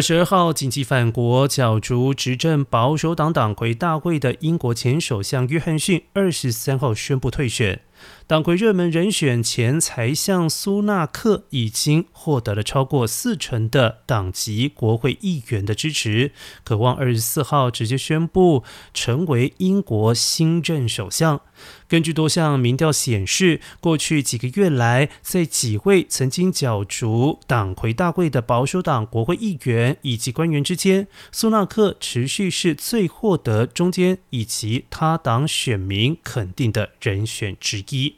22号，紧急反国角逐执政保守党党魁大位的英国前首相约翰逊23号宣布退选。党魁热门人选前财相苏纳克已经获得了超过40%的党籍国会议员的支持，渴望24号直接宣布成为英国新任首相。根据多项民调显示，过去几个月来，在几位曾经角逐党魁大位的保守党国会议员以及官员之间，苏纳克持续是最获得中间以及他党选民肯定的人选之一。